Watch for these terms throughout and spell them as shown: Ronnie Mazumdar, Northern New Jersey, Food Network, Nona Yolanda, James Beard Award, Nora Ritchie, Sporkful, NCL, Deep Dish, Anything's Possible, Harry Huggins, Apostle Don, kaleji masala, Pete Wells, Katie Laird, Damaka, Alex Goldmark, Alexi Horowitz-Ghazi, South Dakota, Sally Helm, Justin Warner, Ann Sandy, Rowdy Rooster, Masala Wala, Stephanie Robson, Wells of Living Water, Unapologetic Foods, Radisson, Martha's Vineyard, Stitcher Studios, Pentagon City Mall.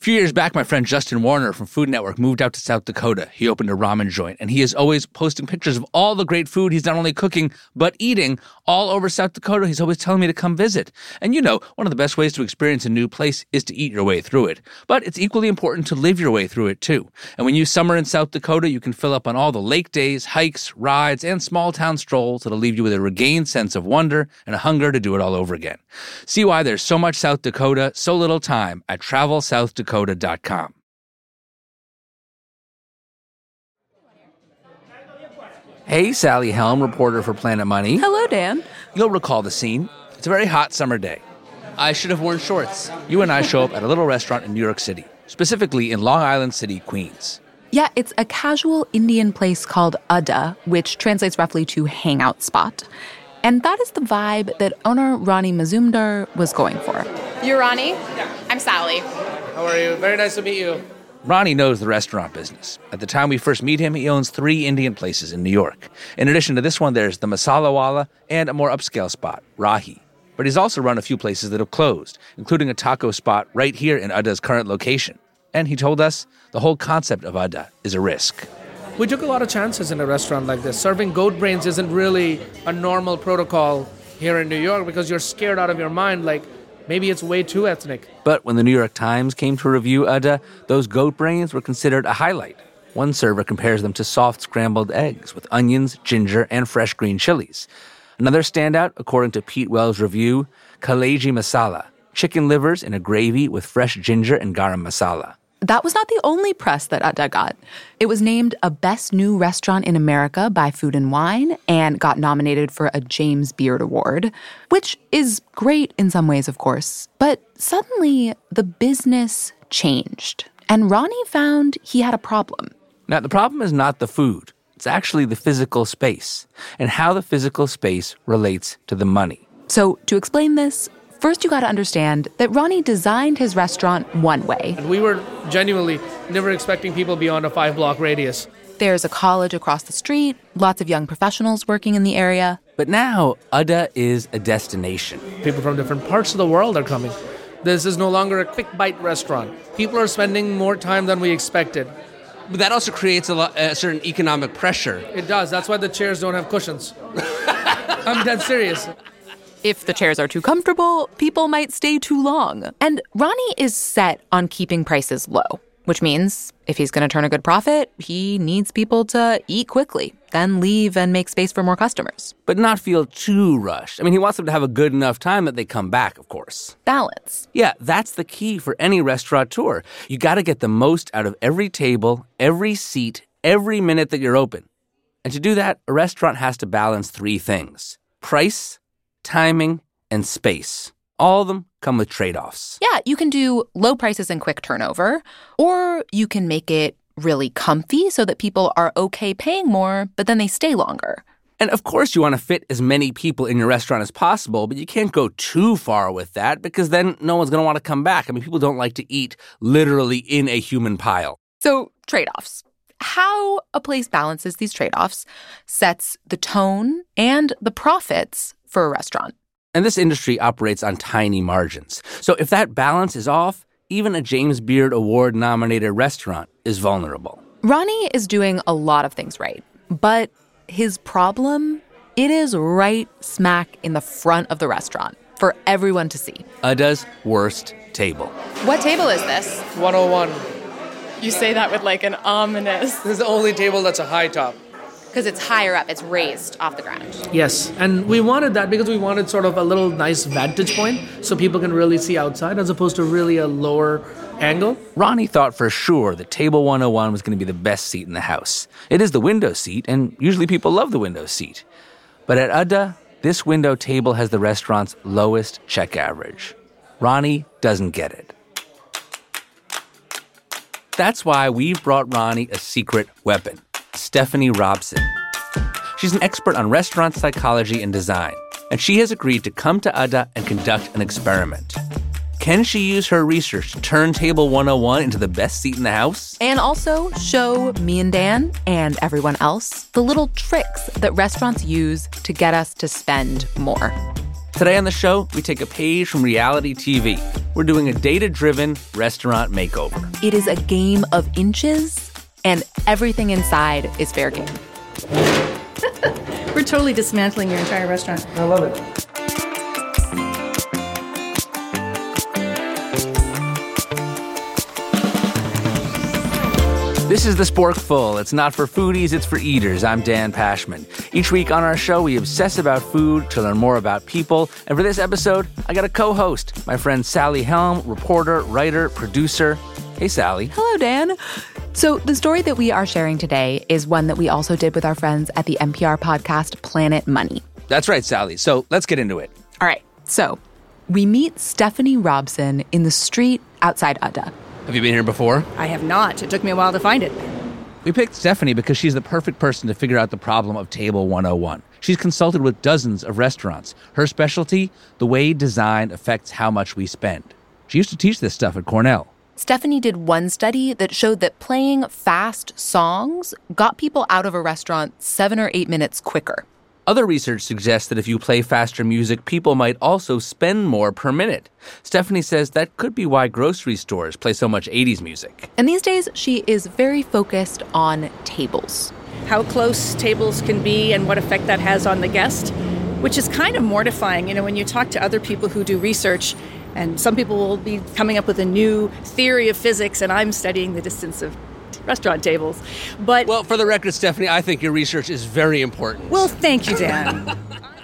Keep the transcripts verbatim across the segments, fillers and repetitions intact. A few years back, my friend Justin Warner from Food Network moved out to South Dakota. He opened a ramen joint, and he is always posting pictures of all the great food he's not only cooking, but eating all over South Dakota. He's always telling me to come visit. And you know, one of the best ways to experience a new place is to eat your way through it. But it's equally important to live your way through it, too. And when you summer in South Dakota, you can fill up on all the lake days, hikes, rides, and small-town strolls that'll leave you with a regained sense of wonder and a hunger to do it all over again. See why there's so much South Dakota, so little time at travel south dakota dot com. Hey, Sally Helm, reporter for Planet Money. Hello, Dan. You'll recall the scene. It's a very hot summer day. I should have worn shorts. You and I show up at a little restaurant in New York City, specifically in Long Island City, Queens. Yeah, it's a casual Indian place called Adda, which translates roughly to hangout spot. And that is the vibe that owner Ronnie Mazumdar was going for. You're Ronnie? Yeah. I'm Sally. How are you? Very nice to meet you. Ronnie knows the restaurant business. At the time we first meet him, he owns three Indian places in New York. In addition to this one, there's the Masala Wala and a more upscale spot, Rahi. But he's also run a few places that have closed, including a taco spot right here in Adda's current location. And he told us the whole concept of Adda is a risk. We took a lot of chances in a restaurant like this. Serving goat brains isn't really a normal protocol here in New York because you're scared out of your mind, like maybe it's way too ethnic. But when the New York Times came to review Adda, those goat brains were considered a highlight. One server compares them to soft scrambled eggs with onions, ginger, and fresh green chilies. Another standout, according to Pete Wells' review, kaleji masala, chicken livers in a gravy with fresh ginger and garam masala. That was not the only press that Adda got. It was named a Best New Restaurant in America by Food and Wine and got nominated for a James Beard Award, which is great in some ways, of course. But suddenly, the business changed, and Ronnie found he had a problem. Now, the problem is not the food. It's actually the physical space and how the physical space relates to the money. So to explain this, first, you got to understand that Ronnie designed his restaurant one way. And we were genuinely never expecting people beyond a five-block radius. There's a college across the street, lots of young professionals working in the area. But now, Adda is a destination. People from different parts of the world are coming. This is no longer a quick-bite restaurant. People are spending more time than we expected. But that also creates a, lo- a certain economic pressure. It does. That's why the chairs don't have cushions. I'm dead serious. If the chairs are too comfortable, people might stay too long. And Ronnie is set on keeping prices low, which means if he's going to turn a good profit, he needs people to eat quickly, then leave and make space for more customers. But not feel too rushed. I mean, he wants them to have a good enough time that they come back, of course. Balance. Yeah, that's the key for any restaurateur. You got to get the most out of every table, every seat, every minute that you're open. And to do that, a restaurant has to balance three things. Price, timing, and space. All of them come with trade-offs. Yeah, you can do low prices and quick turnover, or you can make it really comfy so that people are okay paying more, but then they stay longer. And of course you want to fit as many people in your restaurant as possible, but you can't go too far with that because then no one's going to want to come back. I mean, people don't like to eat literally in a human pile. So trade-offs. How a place balances these trade-offs sets the tone and the profits for a restaurant. And this industry operates on tiny margins. So if that balance is off, even a James Beard Award-nominated restaurant is vulnerable. Ronnie is doing a lot of things right, but his problem, it is right smack in the front of the restaurant for everyone to see. Adda's worst table. What table is this? one oh one. You say that with like an ominous. This is the only table that's a high top. Because it's higher up, it's raised off the ground. Yes, and we wanted that because we wanted sort of a little nice vantage point so people can really see outside as opposed to really a lower angle. Ronnie thought for sure that table one oh one was going to be the best seat in the house. It is the window seat, and usually people love the window seat. But at Adda, this window table has the restaurant's lowest check average. Ronnie doesn't get it. That's why we've brought Ronnie a secret weapon. Stephanie Robson. She's an expert on restaurant psychology and design, and she has agreed to come to Adda and conduct an experiment. Can she use her research to turn table one oh one into the best seat in the house? And also show me and Dan and everyone else the little tricks that restaurants use to get us to spend more. Today on the show, we take a page from reality T V. We're doing a data-driven restaurant makeover. It is a game of inches, and everything inside is fair game. We're totally dismantling your entire restaurant. I love it. This is the Sporkful. It's not for foodies, it's for eaters. I'm Dan Pashman. Each week on our show, we obsess about food to learn more about people. And for this episode, I got a co-host, my friend Sally Helm, reporter, writer, producer. Hey, Sally. Hello, Dan. So the story that we are sharing today is one that we also did with our friends at the N P R podcast, Planet Money. That's right, Sally. So let's get into it. All right. So we meet Stephanie Robson in the street outside Adda. Have you been here before? I have not. It took me a while to find it. We picked Stephanie because she's the perfect person to figure out the problem of Table one oh one. She's consulted with dozens of restaurants. Her specialty, the way design affects how much we spend. She used to teach this stuff at Cornell. Stephanie did one study that showed that playing fast songs got people out of a restaurant seven or eight minutes quicker. Other research suggests that if you play faster music, people might also spend more per minute. Stephanie says that could be why grocery stores play so much eighties music. And these days, she is very focused on tables. How close tables can be and what effect that has on the guest, which is kind of mortifying. You know, when you talk to other people who do research, and some people will be coming up with a new theory of physics, and I'm studying the distance of restaurant tables. But well, for the record, Stephanie, I think your research is very important. Well, thank you, Dan.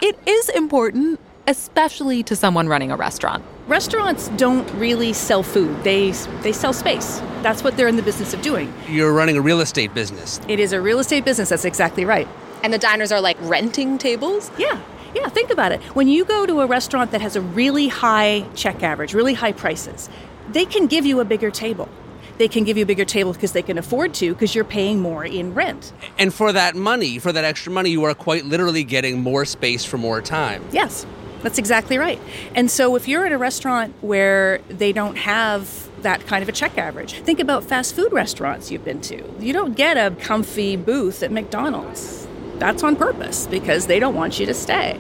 It is important, especially to someone running a restaurant. Restaurants don't really sell food. They they sell space. That's what they're in the business of doing. You're running a real estate business. It is a real estate business. That's exactly right. And the diners are like renting tables? Yeah. Yeah, think about it. When you go to a restaurant that has a really high check average, really high prices, they can give you a bigger table. They can give you a bigger table because they can afford to, because you're paying more in rent. And for that money, for that extra money, you are quite literally getting more space for more time. Yes, that's exactly right. And so if you're at a restaurant where they don't have that kind of a check average, think about fast food restaurants you've been to. You don't get a comfy booth at McDonald's. That's on purpose because they don't want you to stay.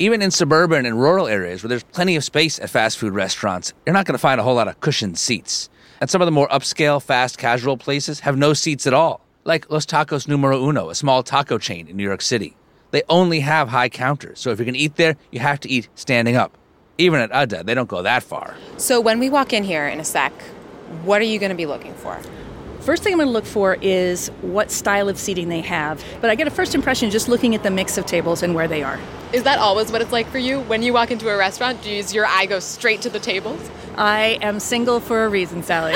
Even in suburban and rural areas where there's plenty of space at fast food restaurants, you're not going to find a whole lot of cushioned seats. And some of the more upscale, fast, casual places have no seats at all, like Los Tacos Numero Uno, a small taco chain in New York City. They only have high counters, so if you're going to eat there, you have to eat standing up. Even at Adda, they don't go that far. So when we walk in here in a sec, what are you going to be looking for? First thing I'm going to look for is what style of seating they have. But I get a first impression just looking at the mix of tables and where they are. Is that always what it's like for you? When you walk into a restaurant, does your eye go straight to the tables? I am single for a reason, Sally.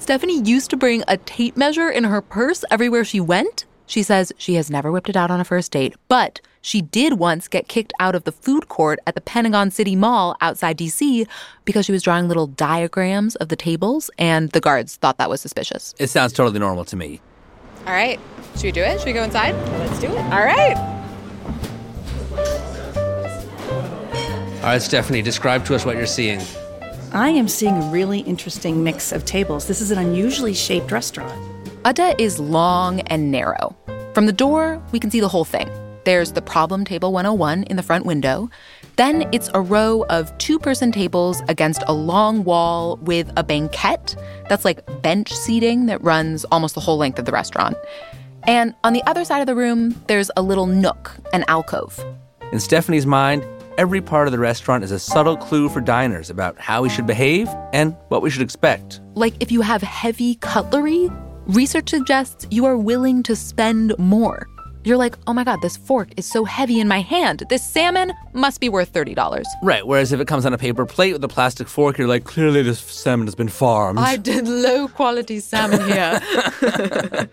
Stephanie used to bring a tape measure in her purse everywhere she went. She says she has never whipped it out on a first date, but she did once get kicked out of the food court at the Pentagon City Mall outside D C because she was drawing little diagrams of the tables, and the guards thought that was suspicious. It sounds totally normal to me. All right. Should we do it? Should we go inside? Let's do it. All right. All right, Stephanie, describe to us what you're seeing. I am seeing a really interesting mix of tables. This is an unusually shaped restaurant. Adda is long and narrow. From the door, we can see the whole thing. There's the problem table one oh one in the front window. Then it's a row of two-person tables against a long wall with a banquette. That's like bench seating that runs almost the whole length of the restaurant. And on the other side of the room, there's a little nook, an alcove. In Stephanie's mind, every part of the restaurant is a subtle clue for diners about how we should behave and what we should expect. Like if you have heavy cutlery, research suggests you are willing to spend more. You're like, oh my God, this fork is so heavy in my hand. This salmon must be worth thirty dollars. Right, whereas if it comes on a paper plate with a plastic fork, you're like, clearly this salmon has been farmed. I did low-quality salmon here.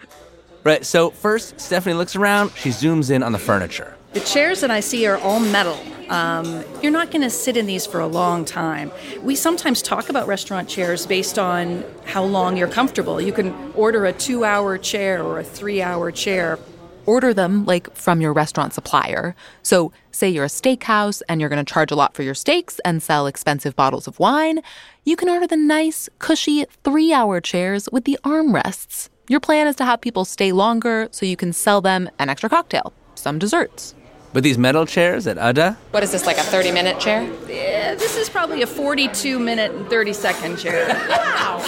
Right, so first, Stephanie looks around. She zooms in on the furniture. The chairs that I see are all metal. Um, you're not going to sit in these for a long time. We sometimes talk about restaurant chairs based on how long you're comfortable. You can order a two-hour chair or a three-hour chair. Order them, like, from your restaurant supplier. So say you're a steakhouse and you're going to charge a lot for your steaks and sell expensive bottles of wine. You can order the nice, cushy three-hour chairs with the armrests. Your plan is to have people stay longer so you can sell them an extra cocktail, some desserts. With these metal chairs at Adda. What is this, like a thirty-minute chair? Yeah, this is probably a forty-two-minute and thirty-second chair. Wow.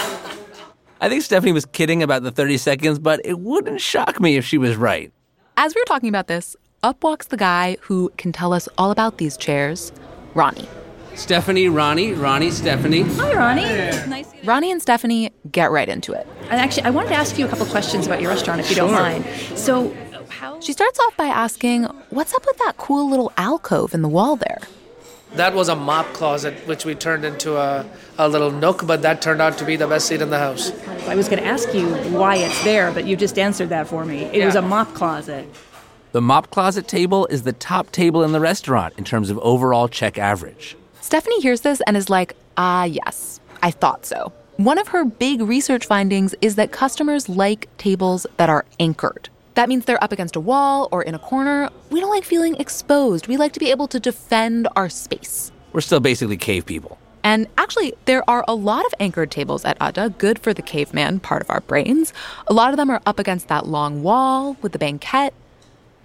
I think Stephanie was kidding about the thirty seconds, but it wouldn't shock me if she was right. As we were talking about this, up walks the guy who can tell us all about these chairs, Ronnie. Stephanie, Ronnie, Ronnie, Stephanie. Hi, Ronnie. It's nice to Ronnie and Stephanie get right into it. And actually, I wanted to ask you a couple questions about your restaurant, if you sure. don't mind. So how... She starts off by asking, what's up with that cool little alcove in the wall there? That was a mop closet, which we turned into a, a little nook, but that turned out to be the best seat in the house. I was going to ask you why it's there, but you just answered that for me. It yeah. was a mop closet. The mop closet table is the top table in the restaurant in terms of overall check average. Stephanie hears this and is like, ah, yes, I thought so. One of her big research findings is that customers like tables that are anchored. That means they're up against a wall or in a corner. We don't like feeling exposed. We like to be able to defend our space. We're still basically cave people. And actually, there are a lot of anchored tables at Adda, good for the caveman part of our brains. A lot of them are up against that long wall with the banquette.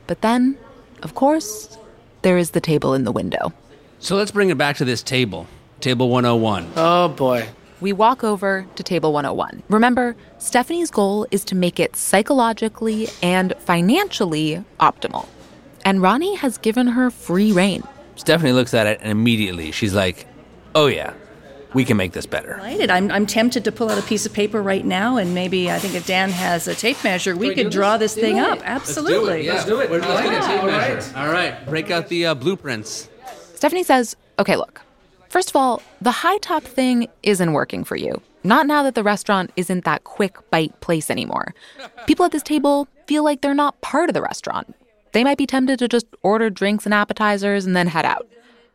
But then, of course, there is the table in the window. So let's bring it back to this table, table one oh one. Oh, boy. We walk over to table one oh one. Remember, Stephanie's goal is to make it psychologically and financially optimal. And Ronnie has given her free rein. Stephanie looks at it and immediately she's like, oh, yeah, we can make this better. I'm, I'm tempted to pull out a piece of paper right now, and maybe I think if Dan has a tape measure, we, we could draw this, this thing it. up. Absolutely. Let's do it. Yeah. Let's do it. Let's get a tape measure. All right. Break out the uh, blueprints. Stephanie says, okay, look. First of all, the high-top thing isn't working for you. Not now that the restaurant isn't that quick bite place anymore. People at this table feel like they're not part of the restaurant. They might be tempted to just order drinks and appetizers and then head out.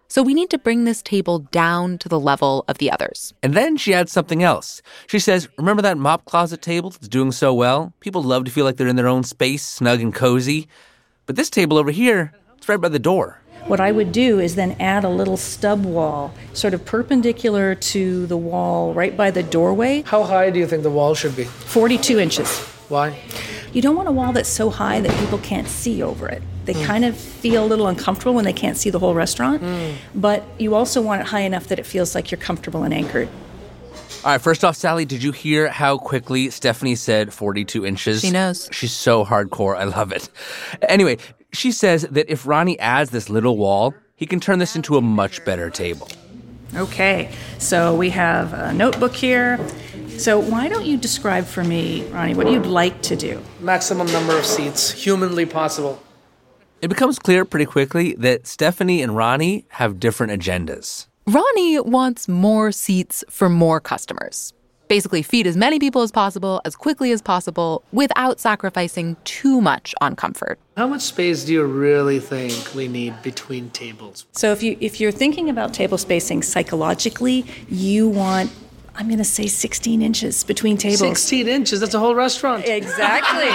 So we need to bring this table down to the level of the others. And then she adds something else. She says, remember that mop closet table that's doing so well? People love to feel like they're in their own space, snug and cozy. But this table over here, it's right by the door. What I would do is then add a little stub wall, sort of perpendicular to the wall right by the doorway. How high do you think the wall should be? forty-two inches. Why? You don't want a wall that's so high that people can't see over it. They mm. kind of feel a little uncomfortable when they can't see the whole restaurant. Mm. But you also want it high enough that it feels like you're comfortable and anchored. All right, first off, Sally, did you hear how quickly Stephanie said forty-two inches? She knows. She's so hardcore. I love it. Anyway, she says that if Ronnie adds this little wall, he can turn this into a much better table. Okay, so we have a notebook here. So why don't you describe for me, Ronnie, what you'd like to do? Maximum number of seats, humanly possible. It becomes clear pretty quickly that Stephanie and Ronnie have different agendas. Ronnie wants more seats for more customers. Basically, feed as many people as possible, as quickly as possible, without sacrificing too much on comfort. How much space do you really think we need between tables? So if, you, if you're thinking about table spacing psychologically, you want, I'm going to say sixteen inches between tables. sixteen inches? That's a whole restaurant. Exactly.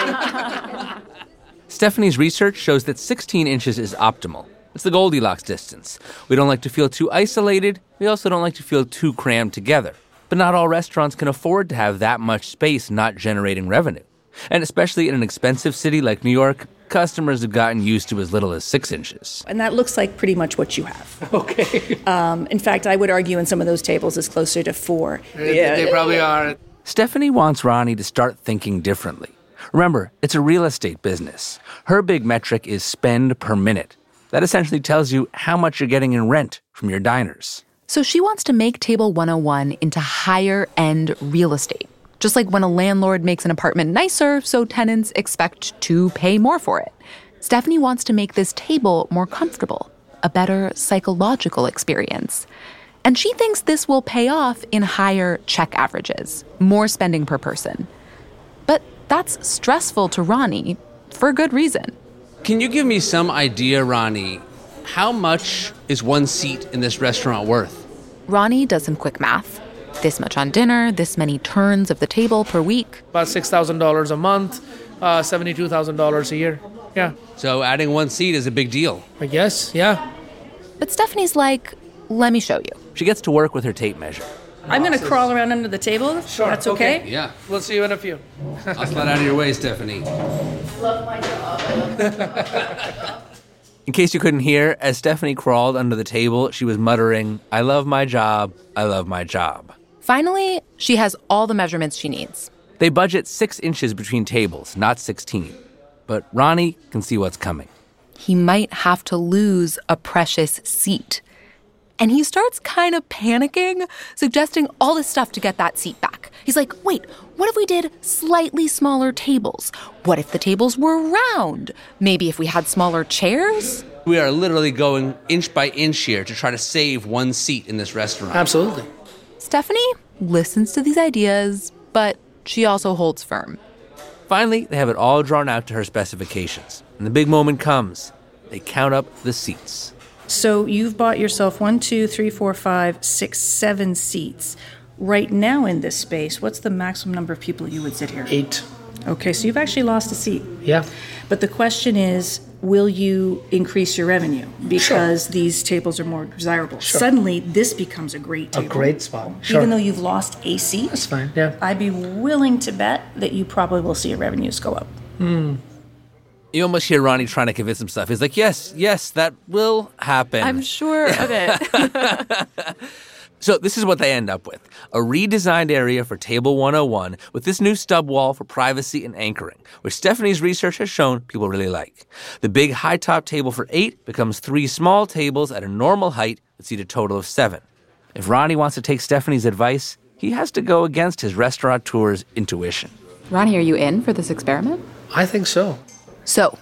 Stephanie's research shows that sixteen inches is optimal. It's the Goldilocks distance. We don't like to feel too isolated. We also don't like to feel too crammed together. But not all restaurants can afford to have that much space not generating revenue. And especially in an expensive city like New York, customers have gotten used to as little as six inches. And that looks like pretty much what you have. Okay. Um, in fact, I would argue in some of those tables it's closer to four. Yeah, they probably are. Stephanie wants Ronnie to start thinking differently. Remember, it's a real estate business. Her big metric is spend per minute. That essentially tells you how much you're getting in rent from your diners. So she wants to make Table one oh one into higher-end real estate, just like when a landlord makes an apartment nicer so tenants expect to pay more for it. Stephanie wants to make this table more comfortable, a better psychological experience. And she thinks this will pay off in higher check averages, more spending per person. But that's stressful to Ronnie for good reason. Can you give me some idea, Ronnie? How much is one seat in this restaurant worth? Ronnie does some quick math. This much on dinner, this many turns of the table per week. About six thousand dollars a month, uh, seventy-two thousand dollars a year. Yeah. So adding one seat is a big deal. I guess, yeah. But Stephanie's like, let me show you. She gets to work with her tape measure. I'm going to crawl around under the table. Sure. That's okay. okay. Yeah. We'll see you in a few. I'll slide out of your way, Stephanie. Love my job. In case you couldn't hear, as Stephanie crawled under the table, she was muttering, "I love my job, I love my job." Finally, she has all the measurements she needs. They budget six inches between tables, not sixteen. But Ronnie can see what's coming. He might have to lose a precious seat. And he starts kind of panicking, suggesting all this stuff to get that seat back. He's like, wait, what if we did slightly smaller tables? What if the tables were round? Maybe if we had smaller chairs? We are literally going inch by inch here to try to save one seat in this restaurant. Absolutely. Stephanie listens to these ideas, but she also holds firm. Finally, they have it all drawn out to her specifications. And the big moment comes. They count up the seats. So you've bought yourself one, two, three, four, five, six, seven seats. Right now in this space, what's the maximum number of people you would sit here? Eight. Okay, so you've actually lost a seat. Yeah. But the question is, will you increase your revenue? Because sure. These tables are more desirable. Sure. Suddenly, this becomes a great table. A great spot. Sure. Even though you've lost a seat. That's fine, yeah. I'd be willing to bet that you probably will see your revenues go up. Hmm. You almost hear Ronnie trying to convince himself. He's like, yes, yes, that will happen. I'm sure of it. So this is what they end up with. A redesigned area for Table one oh one with this new stub wall for privacy and anchoring, which Stephanie's research has shown people really like. The big high-top table for eight becomes three small tables at a normal height that seat a total of seven. If Ronnie wants to take Stephanie's advice, he has to go against his restaurateur's intuition. Ronnie, are you in for this experiment? I think so. So,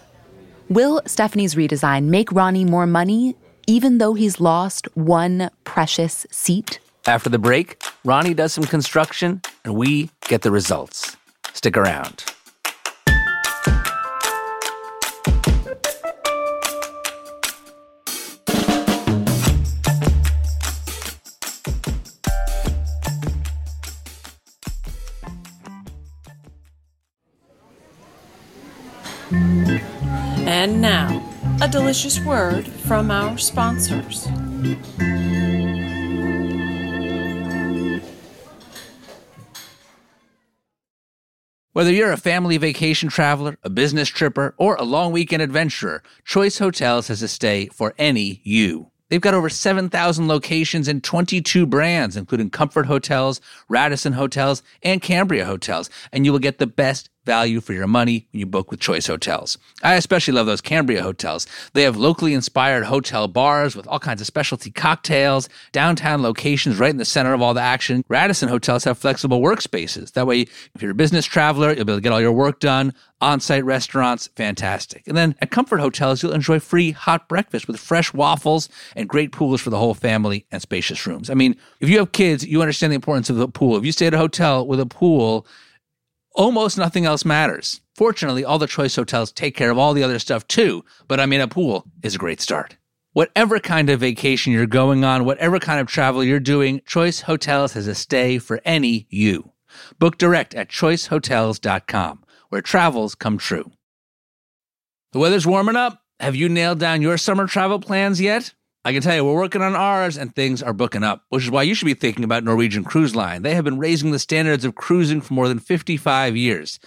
will Stephanie's redesign make Ronnie more money, even though he's lost one precious seat? After the break, Ronnie does some construction, and we get the results. Stick around. And now, a delicious word from our sponsors. Whether you're a family vacation traveler, a business tripper, or a long weekend adventurer, Choice Hotels has a stay for any you. They've got over seven thousand locations and twenty-two brands, including Comfort Hotels, Radisson Hotels, and Cambria Hotels, and you will get the best value for your money when you book with Choice Hotels. I especially love those Cambria hotels. They have locally inspired hotel bars with all kinds of specialty cocktails, downtown locations right in the center of all the action. Radisson Hotels have flexible workspaces. That way, if you're a business traveler, you'll be able to get all your work done. On-site restaurants, fantastic. And then at Comfort Hotels, you'll enjoy free hot breakfast with fresh waffles and great pools for the whole family and spacious rooms. I mean, if you have kids, you understand the importance of the pool. If you stay at a hotel with a pool, almost nothing else matters. Fortunately, all the Choice Hotels take care of all the other stuff too, but I mean, a pool is a great start. Whatever kind of vacation you're going on, whatever kind of travel you're doing, Choice Hotels has a stay for any you. Book direct at choice hotels dot com, where travels come true. The weather's warming up. Have you nailed down your summer travel plans yet? I can tell you, we're working on ours and things are booking up, which is why you should be thinking about Norwegian Cruise Line. They have been raising the standards of cruising for more than fifty-five years.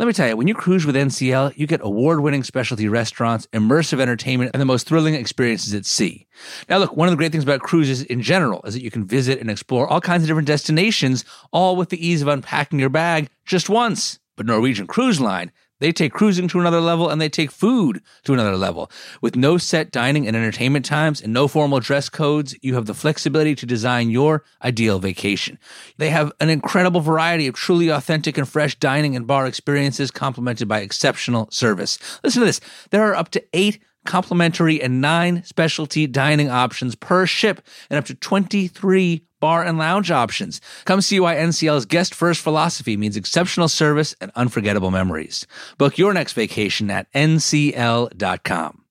Let me tell you, when you cruise with N C L, you get award-winning specialty restaurants, immersive entertainment, and the most thrilling experiences at sea. Now, look, one of the great things about cruises in general is that you can visit and explore all kinds of different destinations, all with the ease of unpacking your bag just once. But Norwegian Cruise Line, they take cruising to another level, and they take food to another level. With no set dining and entertainment times and no formal dress codes, you have the flexibility to design your ideal vacation. They have an incredible variety of truly authentic and fresh dining and bar experiences complemented by exceptional service. Listen to this. There are up to eight complimentary and nine specialty dining options per ship and up to twenty-three bar and lounge options. Come see why N C L's guest-first philosophy means exceptional service and unforgettable memories. Book your next vacation at N C L dot com.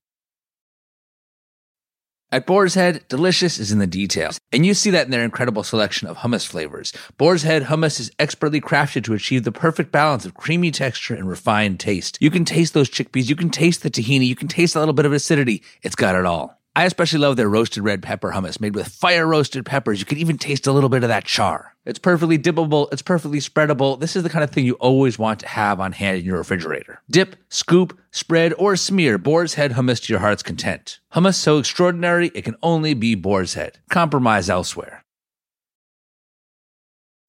At Boar's Head, delicious is in the details, and you see that in their incredible selection of hummus flavors. Boar's Head hummus is expertly crafted to achieve the perfect balance of creamy texture and refined taste. You can taste those chickpeas, you can taste the tahini, you can taste a little bit of acidity. It's got it all. I especially love their roasted red pepper hummus made with fire-roasted peppers. You can even taste a little bit of that char. It's perfectly dippable. It's perfectly spreadable. This is the kind of thing you always want to have on hand in your refrigerator. Dip, scoop, spread, or smear Boar's Head hummus to your heart's content. Hummus so extraordinary, it can only be Boar's Head. Compromise elsewhere.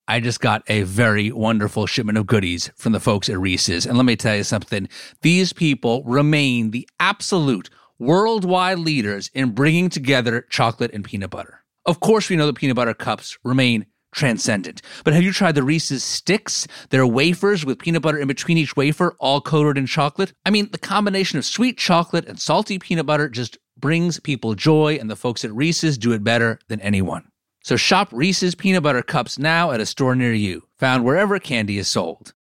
I just got a very wonderful shipment of goodies from the folks at Reese's. And let me tell you something. These people remain the absolute worldwide leaders in bringing together chocolate and peanut butter. Of course, we know that peanut butter cups remain transcendent. But have you tried the Reese's Sticks? They're wafers with peanut butter in between each wafer, all coated in chocolate. I mean, the combination of sweet chocolate and salty peanut butter just brings people joy, and the folks at Reese's do it better than anyone. So shop Reese's Peanut Butter Cups now at a store near you, found wherever candy is sold.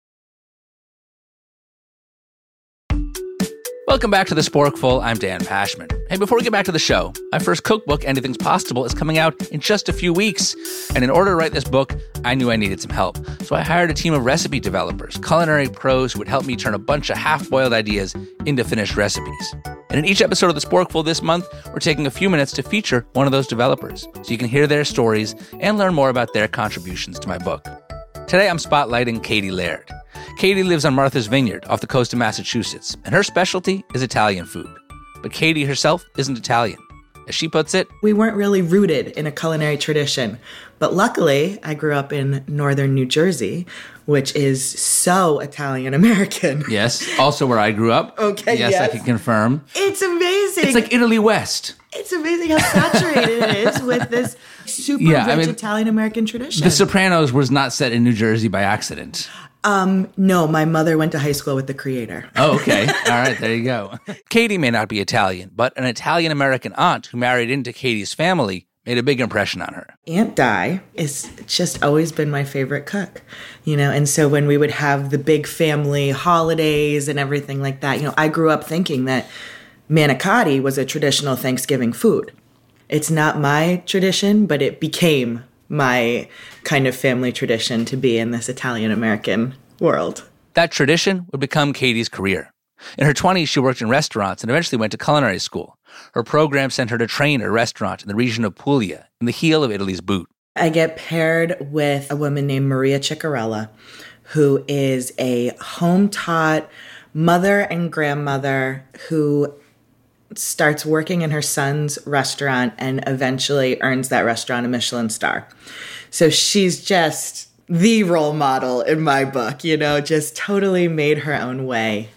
Welcome back to The Sporkful. I'm Dan Pashman. Hey, before we get back to the show, my first cookbook, Anything's Possible, is coming out in just a few weeks. And in order to write this book, I knew I needed some help. So I hired a team of recipe developers, culinary pros who would help me turn a bunch of half-boiled ideas into finished recipes. And in each episode of The Sporkful this month, we're taking a few minutes to feature one of those developers so you can hear their stories and learn more about their contributions to my book. Today, I'm spotlighting Katie Laird. Katie lives on Martha's Vineyard off the coast of Massachusetts, and her specialty is Italian food. But Katie herself isn't Italian. As she puts it, we weren't really rooted in a culinary tradition, but luckily I grew up in Northern New Jersey, which is so Italian-American. Yes, also where I grew up. Okay, yes. Yes, I can confirm. It's amazing. It's like Italy West. It's amazing how saturated it is with this super yeah, rich I mean, Italian-American tradition. The Sopranos was not set in New Jersey by accident. Um, no, my mother went to high school with the creator. Oh, okay. All right, there you go. Katie may not be Italian, but an Italian-American aunt who married into Katie's family made a big impression on her. Aunt Di has just always been my favorite cook, you know, and so when we would have the big family holidays and everything like that, you know, I grew up thinking that manicotti was a traditional Thanksgiving food. It's not my tradition, but it became my kind of family tradition to be in this Italian-American world. That tradition would become Katie's career. In her twenties, she worked in restaurants and eventually went to culinary school. Her program sent her to train at a restaurant in the region of Puglia, in the heel of Italy's boot. I get paired with a woman named Maria Ciccarella, who is a home-taught mother and grandmother who starts working in her son's restaurant and eventually earns that restaurant a Michelin star. So she's just the role model in my book, you know, just totally made her own way.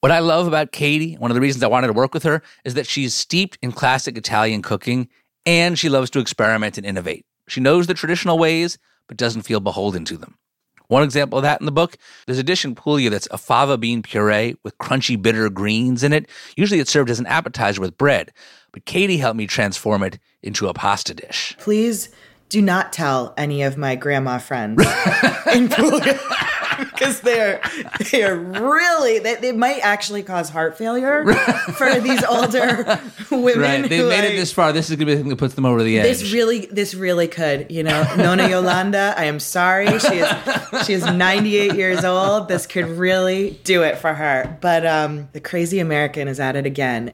What I love about Katie, one of the reasons I wanted to work with her, is that she's steeped in classic Italian cooking and she loves to experiment and innovate. She knows the traditional ways, but doesn't feel beholden to them. One example of that in the book, there's a dish in Puglia that's a fava bean puree with crunchy, bitter greens in it. Usually it's served as an appetizer with bread, but Katie helped me transform it into a pasta dish. Please do not tell any of my grandma friends in Puglia because they're they're really, they, they might actually cause heart failure for these older women. Right, they made like, it this far. This is going to be the thing that puts them over the edge. This really, this really could, you know. Nona Yolanda, I am sorry. She is she is ninety-eight years old. This could really do it for her. But um, the crazy American is at it again.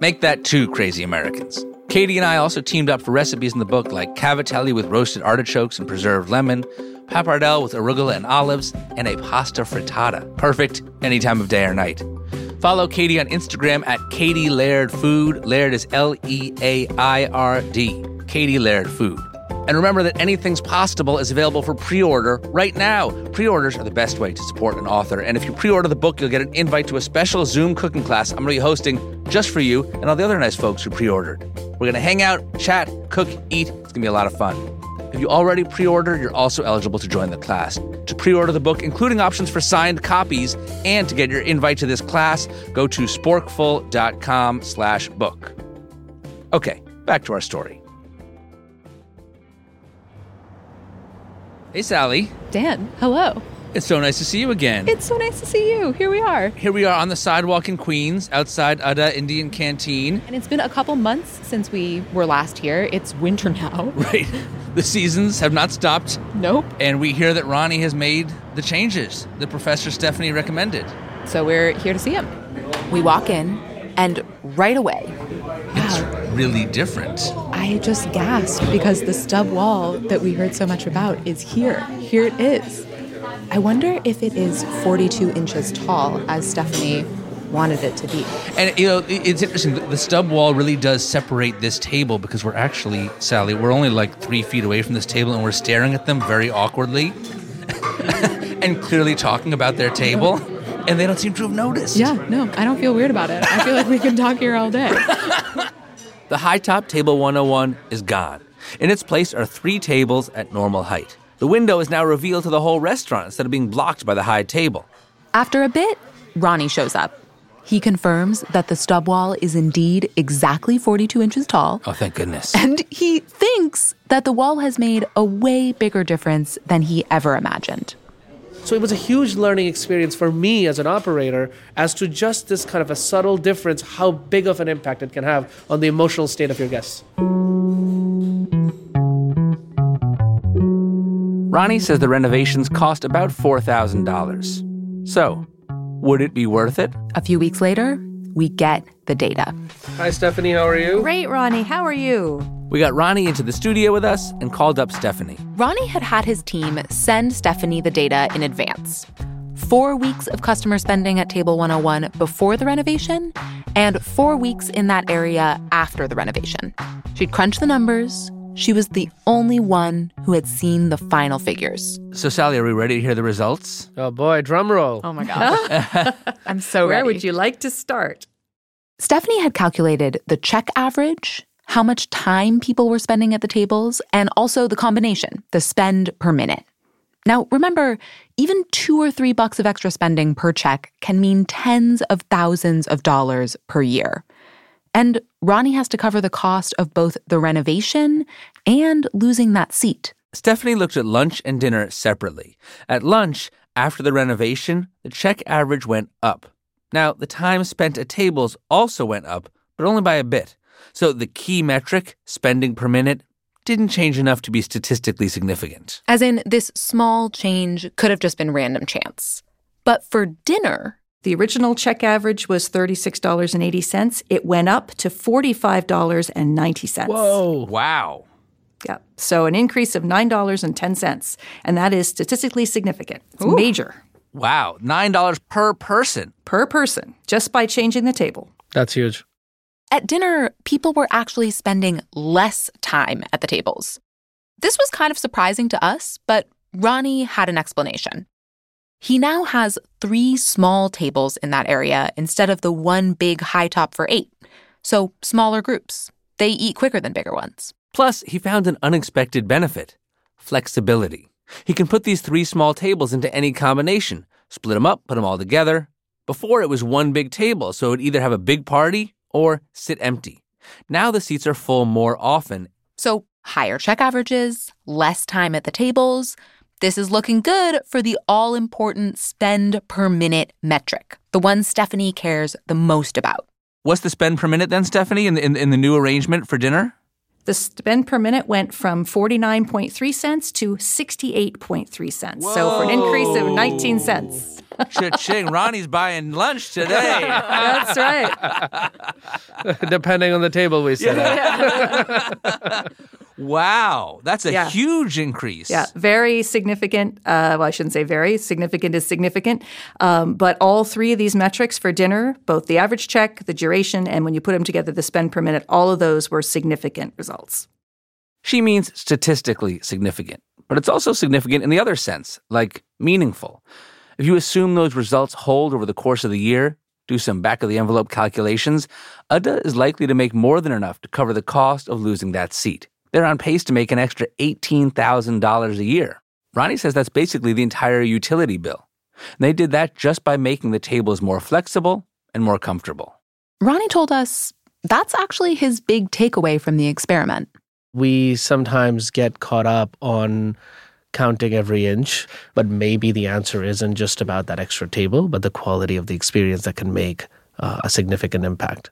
Make that two crazy Americans. Katie and I also teamed up for recipes in the book like cavatelli with roasted artichokes and preserved lemon, pappardelle with arugula and olives, and a pasta frittata. Perfect any time of day or night. Follow Katie on Instagram at Katie Laird Food. Laird is L E A I R D. Katie Laird Food. And remember that Anything's Possible is available for pre-order right now. Pre-orders are the best way to support an author. And if you pre-order the book, you'll get an invite to a special Zoom cooking class I'm going to be hosting just for you and all the other nice folks who pre-ordered. We're going to hang out, chat, cook, eat. It's going to be a lot of fun. If you already pre-ordered, you're also eligible to join the class. To pre-order the book, including options for signed copies, and to get your invite to this class, go to sporkful.com slash book. Okay, back to our story. Hey, Sally. Dan, hello. It's so nice to see you again. It's so nice to see you. Here we are. Here we are on the sidewalk in Queens, outside Adda Indian Canteen. And it's been a couple months since we were last here. It's winter now. Right. The seasons have not stopped. Nope. And we hear that Ronnie has made the changes that Professor Stephanie recommended. So we're here to see him. We walk in, and right away, It's really different. I just gasped because the stub wall that we heard so much about is here. Here it is. I wonder if it is forty-two inches tall, as Stephanie wanted it to be. And, you know, it's interesting. The stub wall really does separate this table because we're actually, Sally, we're only like three feet away from this table and we're staring at them very awkwardly and clearly talking about their table. And they don't seem to have noticed. Yeah, no, I don't feel weird about it. I feel like we can talk here all day. The high-top table one oh one is gone. In its place are three tables at normal height. The window is now revealed to the whole restaurant instead of being blocked by the high table. After a bit, Ronnie shows up. He confirms that the stub wall is indeed exactly forty-two inches tall. Oh, thank goodness. And he thinks that the wall has made a way bigger difference than he ever imagined. So it was a huge learning experience for me as an operator as to just this kind of a subtle difference, how big of an impact it can have on the emotional state of your guests. Ronnie says the renovations cost about four thousand dollars. So, would it be worth it? A few weeks later, we get the data. Hi, Stephanie, how are you? Great, Ronnie, how are you? We got Ronnie into the studio with us and called up Stephanie. Ronnie had had his team send Stephanie the data in advance. Four weeks of customer spending at Table one oh one before the renovation and four weeks in that area after the renovation. She'd crunched the numbers. She was the only one who had seen the final figures. So, Sally, are we ready to hear the results? Oh, boy, drum roll. Oh, my God. I'm so ready. Where would you like to start? Stephanie had calculated the check average, how much time people were spending at the tables, and also the combination, the spend per minute. Now, remember, even two or three bucks of extra spending per check can mean tens of thousands of dollars per year. And Ronnie has to cover the cost of both the renovation and losing that seat. Stephanie looked at lunch and dinner separately. At lunch, after the renovation, the check average went up. Now, the time spent at tables also went up, but only by a bit. So the key metric, spending per minute, didn't change enough to be statistically significant. As in, this small change could have just been random chance. But for dinner, the original check average was thirty-six dollars and eighty cents. It went up to forty-five dollars and ninety cents. Whoa. Wow. Yeah. So an increase of nine dollars and ten cents. And that is statistically significant. It's Ooh. Major. Wow. nine dollars per person. Per person. Just by changing the table. That's huge. At dinner, people were actually spending less time at the tables. This was kind of surprising to us, but Ronnie had an explanation. He now has three small tables in that area instead of the one big high top for eight. So smaller groups. They eat quicker than bigger ones. Plus, he found an unexpected benefit, flexibility. He can put these three small tables into any combination, split them up, put them all together. Before, it was one big table, so it would either have a big party or sit empty. Now the seats are full more often. So higher check averages, less time at the tables. This is looking good for the all-important spend per minute metric, the one Stephanie cares the most about. What's the spend per minute then, Stephanie, in the, in, in the new arrangement for dinner? The spend per minute went from forty-nine point three cents to sixty-eight point three cents. Whoa. So for an increase of nineteen cents. Cha-ching, Ronnie's buying lunch today. That's right. Depending on the table we sit yeah. at. Wow, that's a yeah. huge increase. Yeah, very significant. Uh, well, I shouldn't say very. Significant is significant. Um, but all three of these metrics for dinner, both the average check, the duration, and when you put them together, the spend per minute, all of those were significant results. She means statistically significant, but it's also significant in the other sense, like meaningful. If you assume those results hold over the course of the year, do some back-of-the-envelope calculations, Adda is likely to make more than enough to cover the cost of losing that seat. They're on pace to make an extra eighteen thousand dollars a year. Ronnie says that's basically the entire utility bill. And they did that just by making the tables more flexible and more comfortable. Ronnie told us that's actually his big takeaway from the experiment. We sometimes get caught up on counting every inch, but maybe the answer isn't just about that extra table, but the quality of the experience that can make uh, a significant impact.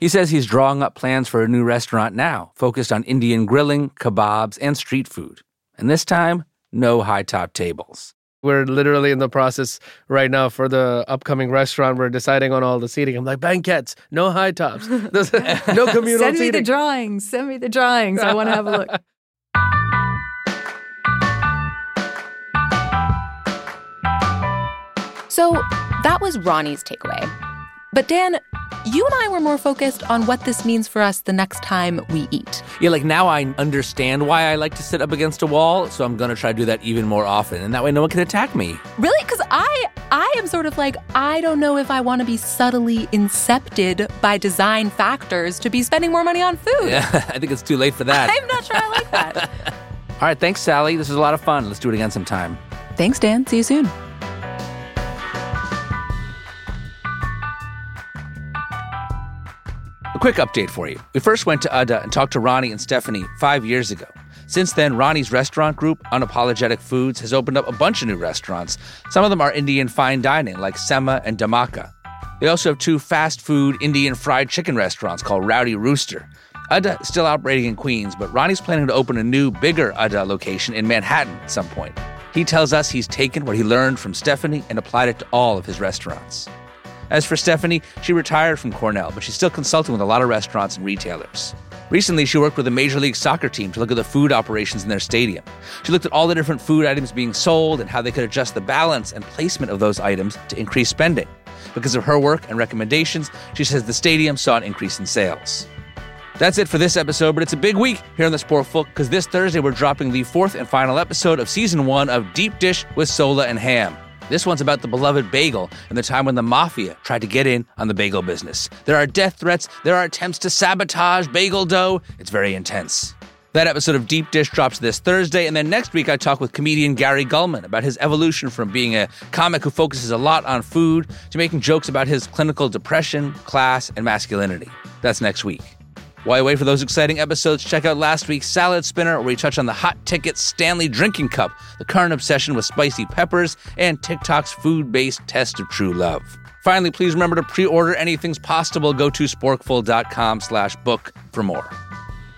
He says he's drawing up plans for a new restaurant now, focused on Indian grilling, kebabs, and street food. And this time, no high-top tables. We're literally in the process right now for the upcoming restaurant. We're deciding on all the seating. I'm like, banquets, no high tops, no communal seating. Send me the drawings. Send me the drawings. I want to have a look. So that was Ronnie's takeaway. But Dan, you and I were more focused on what this means for us the next time we eat. Yeah, like now I understand why I like to sit up against a wall, so I'm going to try to do that even more often. And that way no one can attack me. Really? Because I, I am sort of like, I don't know if I want to be subtly incepted by design factors to be spending more money on food. Yeah, I think it's too late for that. I'm not sure I like that. All right, thanks, Sally. This was a lot of fun. Let's do it again sometime. Thanks, Dan. See you soon. Quick update for you. We first went to Adda and talked to Ronnie and Stephanie five years ago. Since then, Ronnie's restaurant group, Unapologetic Foods, has opened up a bunch of new restaurants. Some of them are Indian fine dining, like Sema and Damaka. They also have two fast food Indian fried chicken restaurants called Rowdy Rooster. Adda is still operating in Queens, but Ronnie's planning to open a new, bigger Adda location in Manhattan at some point. He tells us he's taken what he learned from Stephanie and applied it to all of his restaurants. As for Stephanie, she retired from Cornell, but she's still consulting with a lot of restaurants and retailers. Recently, she worked with a Major League Soccer team to look at the food operations in their stadium. She looked at all the different food items being sold and how they could adjust the balance and placement of those items to increase spending. Because of her work and recommendations, she says the stadium saw an increase in sales. That's it for this episode, but it's a big week here on the Sporkful, because this Thursday we're dropping the fourth and final episode of Season one of Deep Dish with Sola and Ham. This one's about the beloved bagel and the time when the mafia tried to get in on the bagel business. There are death threats. There are attempts to sabotage bagel dough. It's very intense. That episode of Deep Dish drops this Thursday, and then next week I talk with comedian Gary Gulman about his evolution from being a comic who focuses a lot on food to making jokes about his clinical depression, class, and masculinity. That's next week. While you wait for those exciting episodes, check out last week's Salad Spinner, where we touch on the hot ticket Stanley drinking cup, the current obsession with spicy peppers, and TikTok's food-based test of true love. Finally, please remember to pre-order Anything's Possible. Go to sporkful.com slash book for more.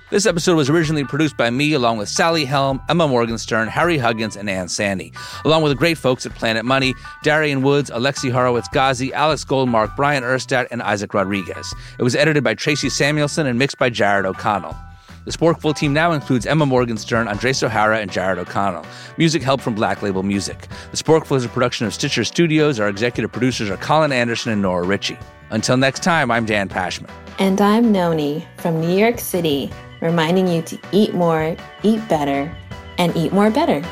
This episode was originally produced by me, along with Sally Helm, Emma Morgenstern, Harry Huggins, and Ann Sandy, along with the great folks at Planet Money, Darian Woods, Alexi Horowitz-Ghazi, Alex Goldmark, Brian Erstadt, and Isaac Rodriguez. It was edited by Tracy Samuelson and mixed by Jared O'Connell. The Sporkful team now includes Emma Morgenstern, Andres O'Hara, and Jared O'Connell. Music help from Black Label Music. The Sporkful is a production of Stitcher Studios. Our executive producers are Colin Anderson and Nora Ritchie. Until next time, I'm Dan Pashman. And I'm Noni from New York City, reminding you to eat more, eat better, and eat more better.